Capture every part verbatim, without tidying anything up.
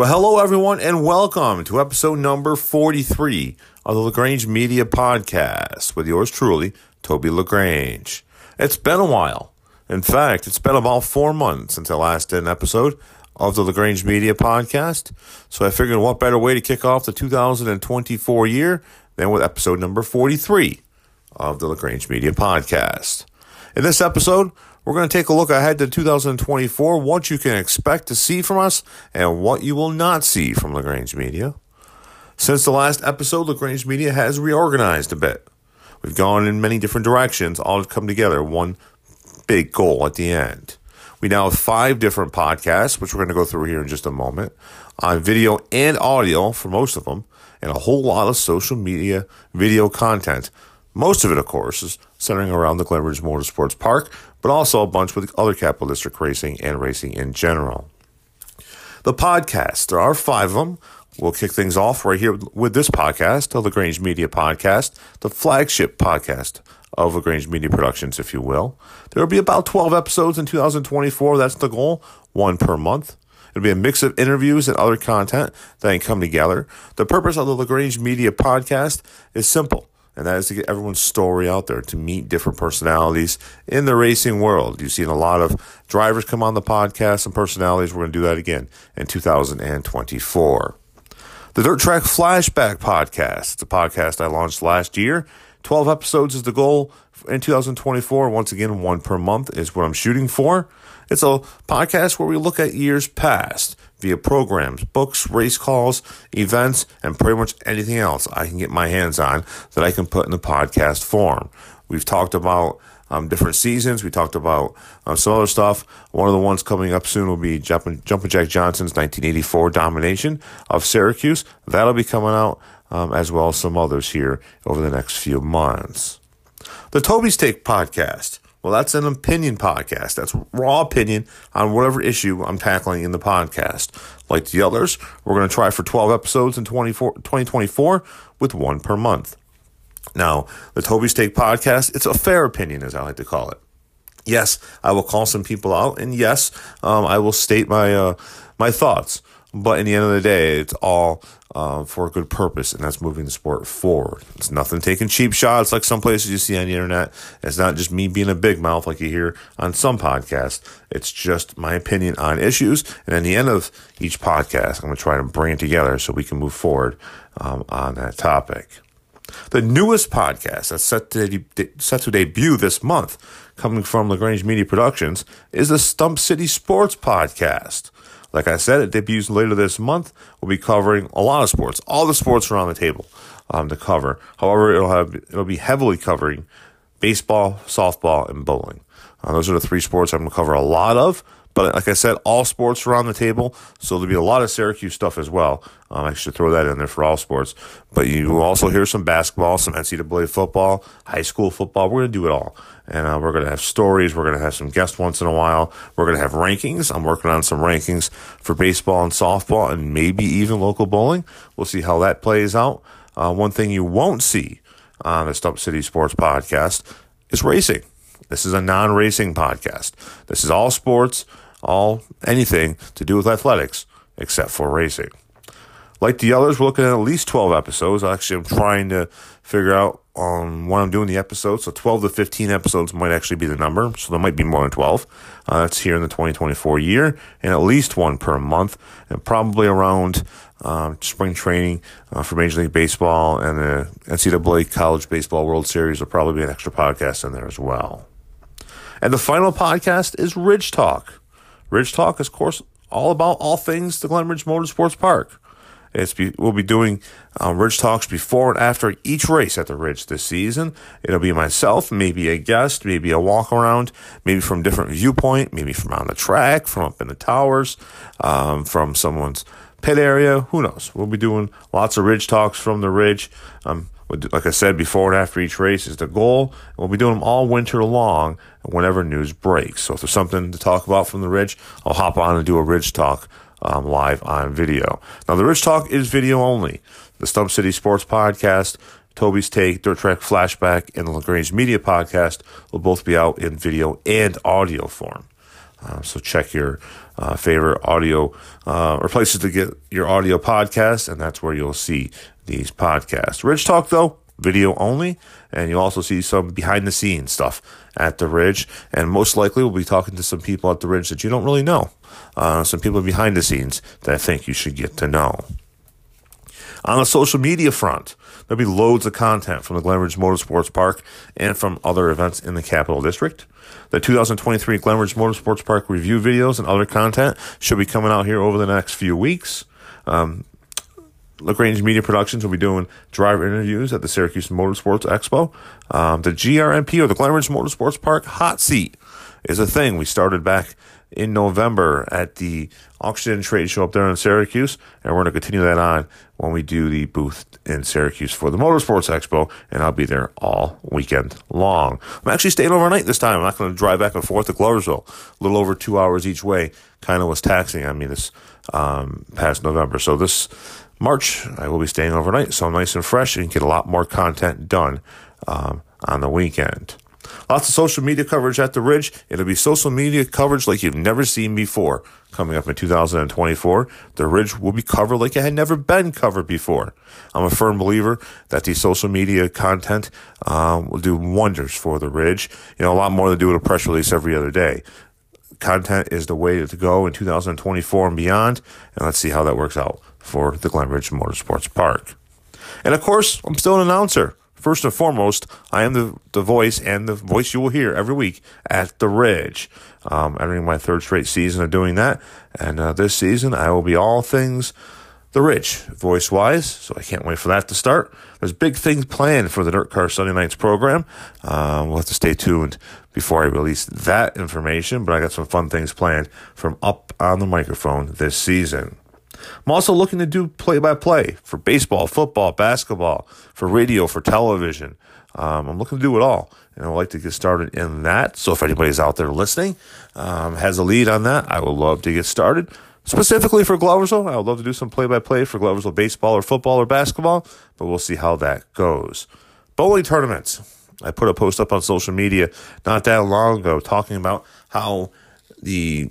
Well, hello, everyone, and welcome to episode number forty-three of the LaGrange Media Podcast with yours truly, Toby LaGrange. It's been a while. In fact, it's been about four months since I last did an episode of the LaGrange Media Podcast, so I figured what better way to kick off the two thousand twenty-four year than with episode number forty-three of the LaGrange Media Podcast. In this episode, we're going to take a look ahead to two thousand twenty-four, what you can expect to see from us and what you will not see from LaGrange Media. Since the last episode, LaGrange Media has reorganized a bit. We've gone in many different directions, all to come together, one big goal at the end. We now have five different podcasts, which we're going to go through here in just a moment, on video and audio for most of them, and a whole lot of social media video content. Most of it, of course, is centering around the Glen Ridge Motorsports Park, but also a bunch with other Capital District racing and racing in general. The podcasts, there are five of them. We'll kick things off right here with this podcast, the LaGrange Media Podcast, the flagship podcast of LaGrange Media Productions, if you will. There will be about twelve episodes in two thousand twenty-four. That's the goal, one per month. It'll be a mix of interviews and other content that can come together. The purpose of the LaGrange Media Podcast is simple, and that is to get everyone's story out there, to meet different personalities in the racing world. You've seen a lot of drivers come on the podcast and personalities. We're going to do that again in two thousand twenty-four. The Dirt Track Flashback Podcast. It's a podcast I launched last year. twelve episodes is the goal in two thousand twenty-four. Once again, one per month is what I'm shooting for. It's a podcast where we look at years past via programs, books, race calls, events, and pretty much anything else I can get my hands on that I can put in the podcast form. We've talked about um, different seasons. We talked about um, some other stuff. One of the ones coming up soon will be Jumpin' Jack Johnson's nineteen eighty-four domination of Syracuse. That'll be coming out Um, as well as some others here over the next few months. The Toby's Take Podcast. Well, that's an opinion podcast. That's raw opinion on whatever issue I'm tackling in the podcast. Like the others, we're going to try for twelve episodes in twenty twenty-four with one per month. Now, the Toby's Take Podcast, it's a fair opinion, as I like to call it. Yes, I will call some people out, and yes, um, I will state my uh, my thoughts. But in the end of the day, it's all uh, for a good purpose, and that's moving the sport forward. It's nothing taking cheap shots like some places you see on the internet. It's not just me being a big mouth like you hear on some podcasts. It's just my opinion on issues. And at the end of each podcast, I'm going to try to bring it together so we can move forward um, on that topic. The newest podcast that's set to, de- set to debut this month, coming from LaGrange Media Productions, is the Stump City Sports Podcast. Like I said, it debuts later this month. We'll be covering a lot of sports. All the sports are on the table um, to cover. However, it'll have it'll be heavily covering baseball, softball, and bowling. Uh, those are the three sports I'm going to cover a lot of. But like I said, all sports are on the table, so there'll be a lot of Syracuse stuff as well. Um, I should throw that in there for all sports. But you will also hear some basketball, some N C double A football, high school football. We're going to do it all. And uh, we're going to have stories. We're going to have some guests once in a while. We're going to have rankings. I'm working on some rankings for baseball and softball and maybe even local bowling. We'll see how that plays out. Uh, one thing you won't see on the Stump City Sports Podcast is racing. This is a non-racing podcast. This is all sports, all anything to do with athletics, except for racing. Like the others, we're looking at at least twelve episodes. Actually, I'm trying to figure out um, when I'm doing the episodes. So twelve to fifteen episodes might actually be the number. So there might be more than twelve. Uh, that's here in the twenty twenty-four year, and at least one per month, and probably around um, spring training uh, for Major League Baseball and the N C double A College Baseball World Series. There'll probably be an extra podcast in there as well. And the final podcast is Ridge Talk. Ridge Talk is, of course, all about all things the Glen Ridge Motorsports Park. It's be, we'll be doing um, Ridge Talks before and after each race at the Ridge this season. It'll be myself, maybe a guest, maybe a walk around, maybe from different viewpoint, maybe from on the track, from up in the towers, um, from someone's pit area. Who knows? We'll be doing lots of Ridge Talks from the Ridge. Um, Like I said, before and after each race is the goal. We'll be doing them all winter long whenever news breaks. So if there's something to talk about from the Ridge, I'll hop on and do a Ridge Talk um, live on video. Now, the Ridge Talk is video only. The Stump City Sports Podcast, Toby's Take, Dirt Track Flashback, and the LaGrange Media Podcast will both be out in video and audio form. Uh, so check your uh, favorite audio uh, or places to get your audio podcast, and that's where you'll see these podcasts. Ridge Talk, though, video only, and you'll also see some behind-the-scenes stuff at the Ridge, and most likely we'll be talking to some people at the Ridge that you don't really know, uh, some people behind the scenes that I think you should get to know. On the social media front, there'll be loads of content from the Glen Ridge Motorsports Park and from other events in the Capital District. The two thousand twenty-three Glen Ridge Motorsports Park review videos and other content should be coming out here over the next few weeks. Um, LaGrange Media Productions will be doing driver interviews at the Syracuse Motorsports Expo. Um, the G R M P, or the Glen Ridge Motorsports Park Hot Seat, is a thing we started back in November at the auction and trade show up there in Syracuse, and we're going to continue that on when we do the booth in Syracuse for the Motorsports Expo, and I'll be there all weekend long. I'm actually staying overnight this time. I'm not going to drive back and forth to Gloversville. A little over two hours each way kind of was taxing on me this um, past November. So this March, I will be staying overnight, so I'm nice and fresh and get a lot more content done um, on the weekend. Lots of social media coverage at the Ridge. It'll be social media coverage like you've never seen before. Coming up in two thousand twenty-four, the Ridge will be covered like it had never been covered before. I'm a firm believer that the social media content um, will do wonders for the Ridge. You know, a lot more than doing a press release every other day. Content is the way to go in two thousand twenty-four and beyond, and let's see how that works out for the Glen Ridge Motorsports Park. And of course, I'm still an announcer. First and foremost, I am the, the voice and the voice you will hear every week at the Ridge. Um, entering my third straight season of doing that. And uh, this season, I will be all things the Ridge, voice-wise. So I can't wait for that to start. There's big things planned for the Dirt Car Sunday Nights program. Um, we'll have to stay tuned before I release that information. But I got some fun things planned from up on the microphone this season. I'm also looking to do play-by-play for baseball, football, basketball, for radio, for television. Um, I'm looking to do it all, and I would like to get started in that. So if anybody's out there listening, um, has a lead on that, I would love to get started. Specifically for Gloversville, I would love to do some play-by-play for Gloversville baseball or football or basketball, but we'll see how that goes. Bowling tournaments. I put a post up on social media not that long ago talking about how the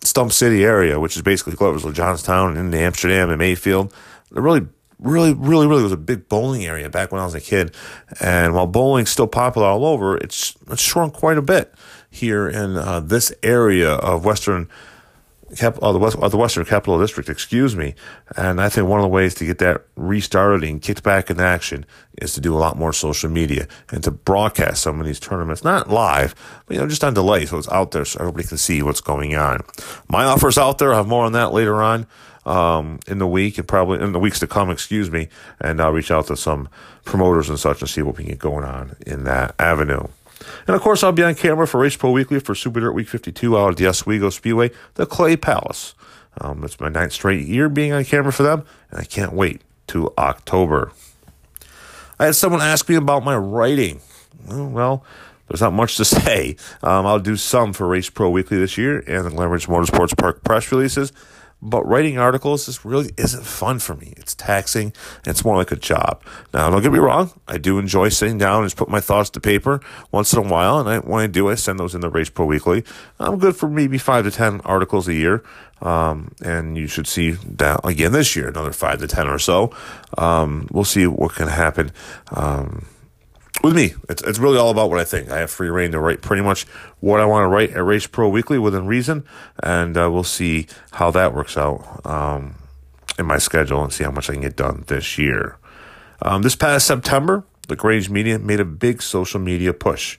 Stump City area, which is basically Gloversville, Johnstown, and into Amsterdam and Mayfield. It really, really, really, really was a big bowling area back when I was a kid. And while bowling's still popular all over, it's, it's shrunk quite a bit here in uh, this area of Western Cap- uh, the, West, uh, the Western Capital District, excuse me. And I think one of the ways to get that restarted and kicked back into action is to do a lot more social media and to broadcast some of these tournaments, not live, but you know, just on delay, so it's out there so everybody can see what's going on. My offer's out there. I'll have more on that later on um, in the week and probably in the weeks to come, excuse me, and I'll reach out to some promoters and such and see what we can get going on in that avenue. And, of course, I'll be on camera for Race Pro Weekly for Super Dirt Week fifty-two out at the Oswego Speedway, the Clay Palace. Um, it's my ninth straight year being on camera for them, and I can't wait to October. I had someone ask me about my writing. Well, there's not much to say. Um, I'll do some for Race Pro Weekly this year and the Glen Ridge Motorsports Park press releases. But writing articles just really isn't fun for me. It's taxing, and it's more like a job. Now, don't get me wrong. I do enjoy sitting down and just put my thoughts to paper once in a while. And I, when I do, I send those in the Race Pro Weekly. I'm good for maybe five to ten articles a year. Um, and you should see that again this year, another five to ten or so. Um, we'll see what can happen. Um, With me, it's it's really all about what I think. I have free reign to write pretty much what I want to write at Race Pro Weekly within reason, and uh, we'll see how that works out um, in my schedule and see how much I can get done this year. Um, this past September, LaGrange Media made a big social media push.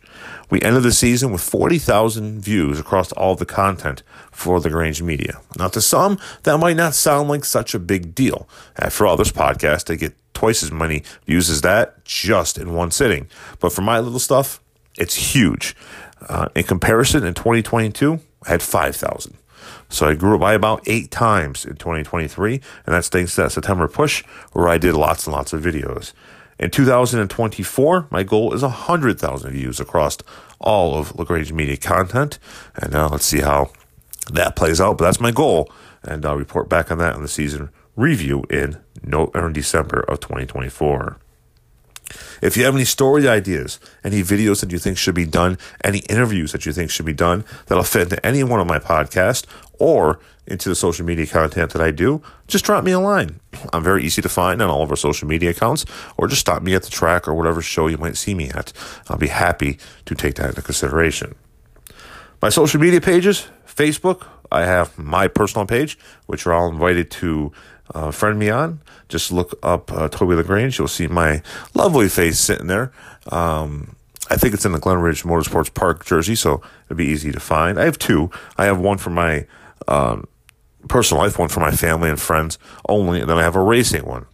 We ended the season with forty thousand views across all the content for LaGrange Media. Now, to some, that might not sound like such a big deal. After all, this podcast, they get twice as many views as that just in one sitting. But for my little stuff, it's huge. Uh, in comparison, in twenty twenty-two, I had five thousand. So I grew by about eight times in twenty twenty-three, and that's thanks to that September push where I did lots and lots of videos. In two thousand twenty-four, my goal is one hundred thousand views across all of LaGrange Media content. And now uh, let's see how that plays out. But that's my goal, and I'll report back on that in the season review in No, or in December of twenty twenty-four. If you have any story ideas, any videos that you think should be done, any interviews that you think should be done that'll fit into any one of my podcasts or into the social media content that I do, just drop me a line. I'm very easy to find on all of our social media accounts, or just stop me at the track or whatever show you might see me at. I'll be happy to take that into consideration. My social media pages, Facebook, I have my personal page, which you're all invited to uh, friend me on. Just look up uh, Toby LaGrange. You'll see my lovely face sitting there. Um, I think it's in the Glen Ridge Motorsports Park jersey, so it'd be easy to find. I have two. I have one for my um, personal life, one for my family and friends only, and then I have a racing one.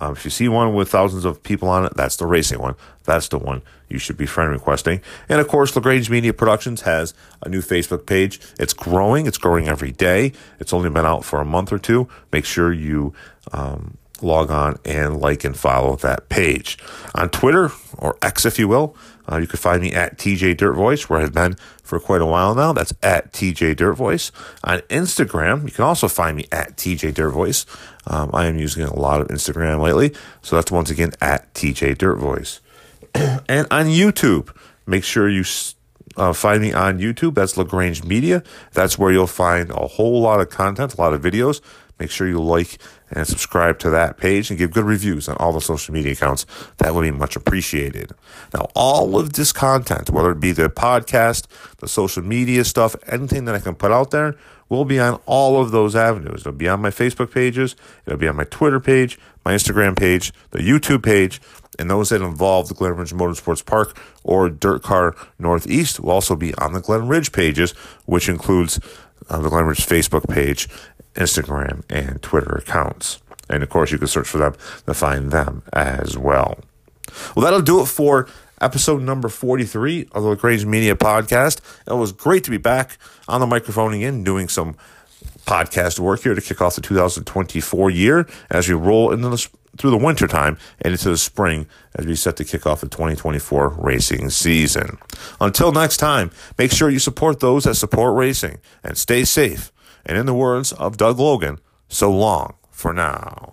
Um, if you see one with thousands of people on it, that's the racing one. That's the one you should be friend requesting. And, of course, LaGrange Media Productions has a new Facebook page. It's growing. It's growing every day. It's only been out for a month or two. Make sure you um, log on and like and follow that page. On Twitter, or X if you will, uh, you can find me at T J Dirt Voice, where I've been for quite a while now. That's at T J Dirt Voice. On Instagram, you can also find me at T J Dirt Voice. Um, I am using a lot of Instagram lately, so that's once again at T J Dirt Voice. And on YouTube, make sure you uh, find me on YouTube. That's LaGrange Media. That's where you'll find a whole lot of content, a lot of videos. Make sure you like and subscribe to that page and give good reviews on all the social media accounts. That would be much appreciated. Now, all of this content, whether it be the podcast, the social media stuff, anything that I can put out there, will be on all of those avenues. It'll be on my Facebook pages. It'll be on my Twitter page, my Instagram page, the YouTube page, and those that involve the Glen Ridge Motorsports Park or Dirt Car Northeast will also be on the Glen Ridge pages, which includes uh, the Glen Ridge Facebook page, Instagram, and Twitter accounts. And, of course, you can search for them to find them as well. Well, that'll do it for episode number forty-three of the LaGrange Media Podcast. It was great to be back on the microphone again, doing some podcast work here to kick off the two thousand twenty-four year as we roll into the, through the wintertime and into the spring as we set to kick off the twenty twenty-four racing season. Until next time, make sure you support those that support racing and stay safe. And in the words of Doug Logan, so long for now.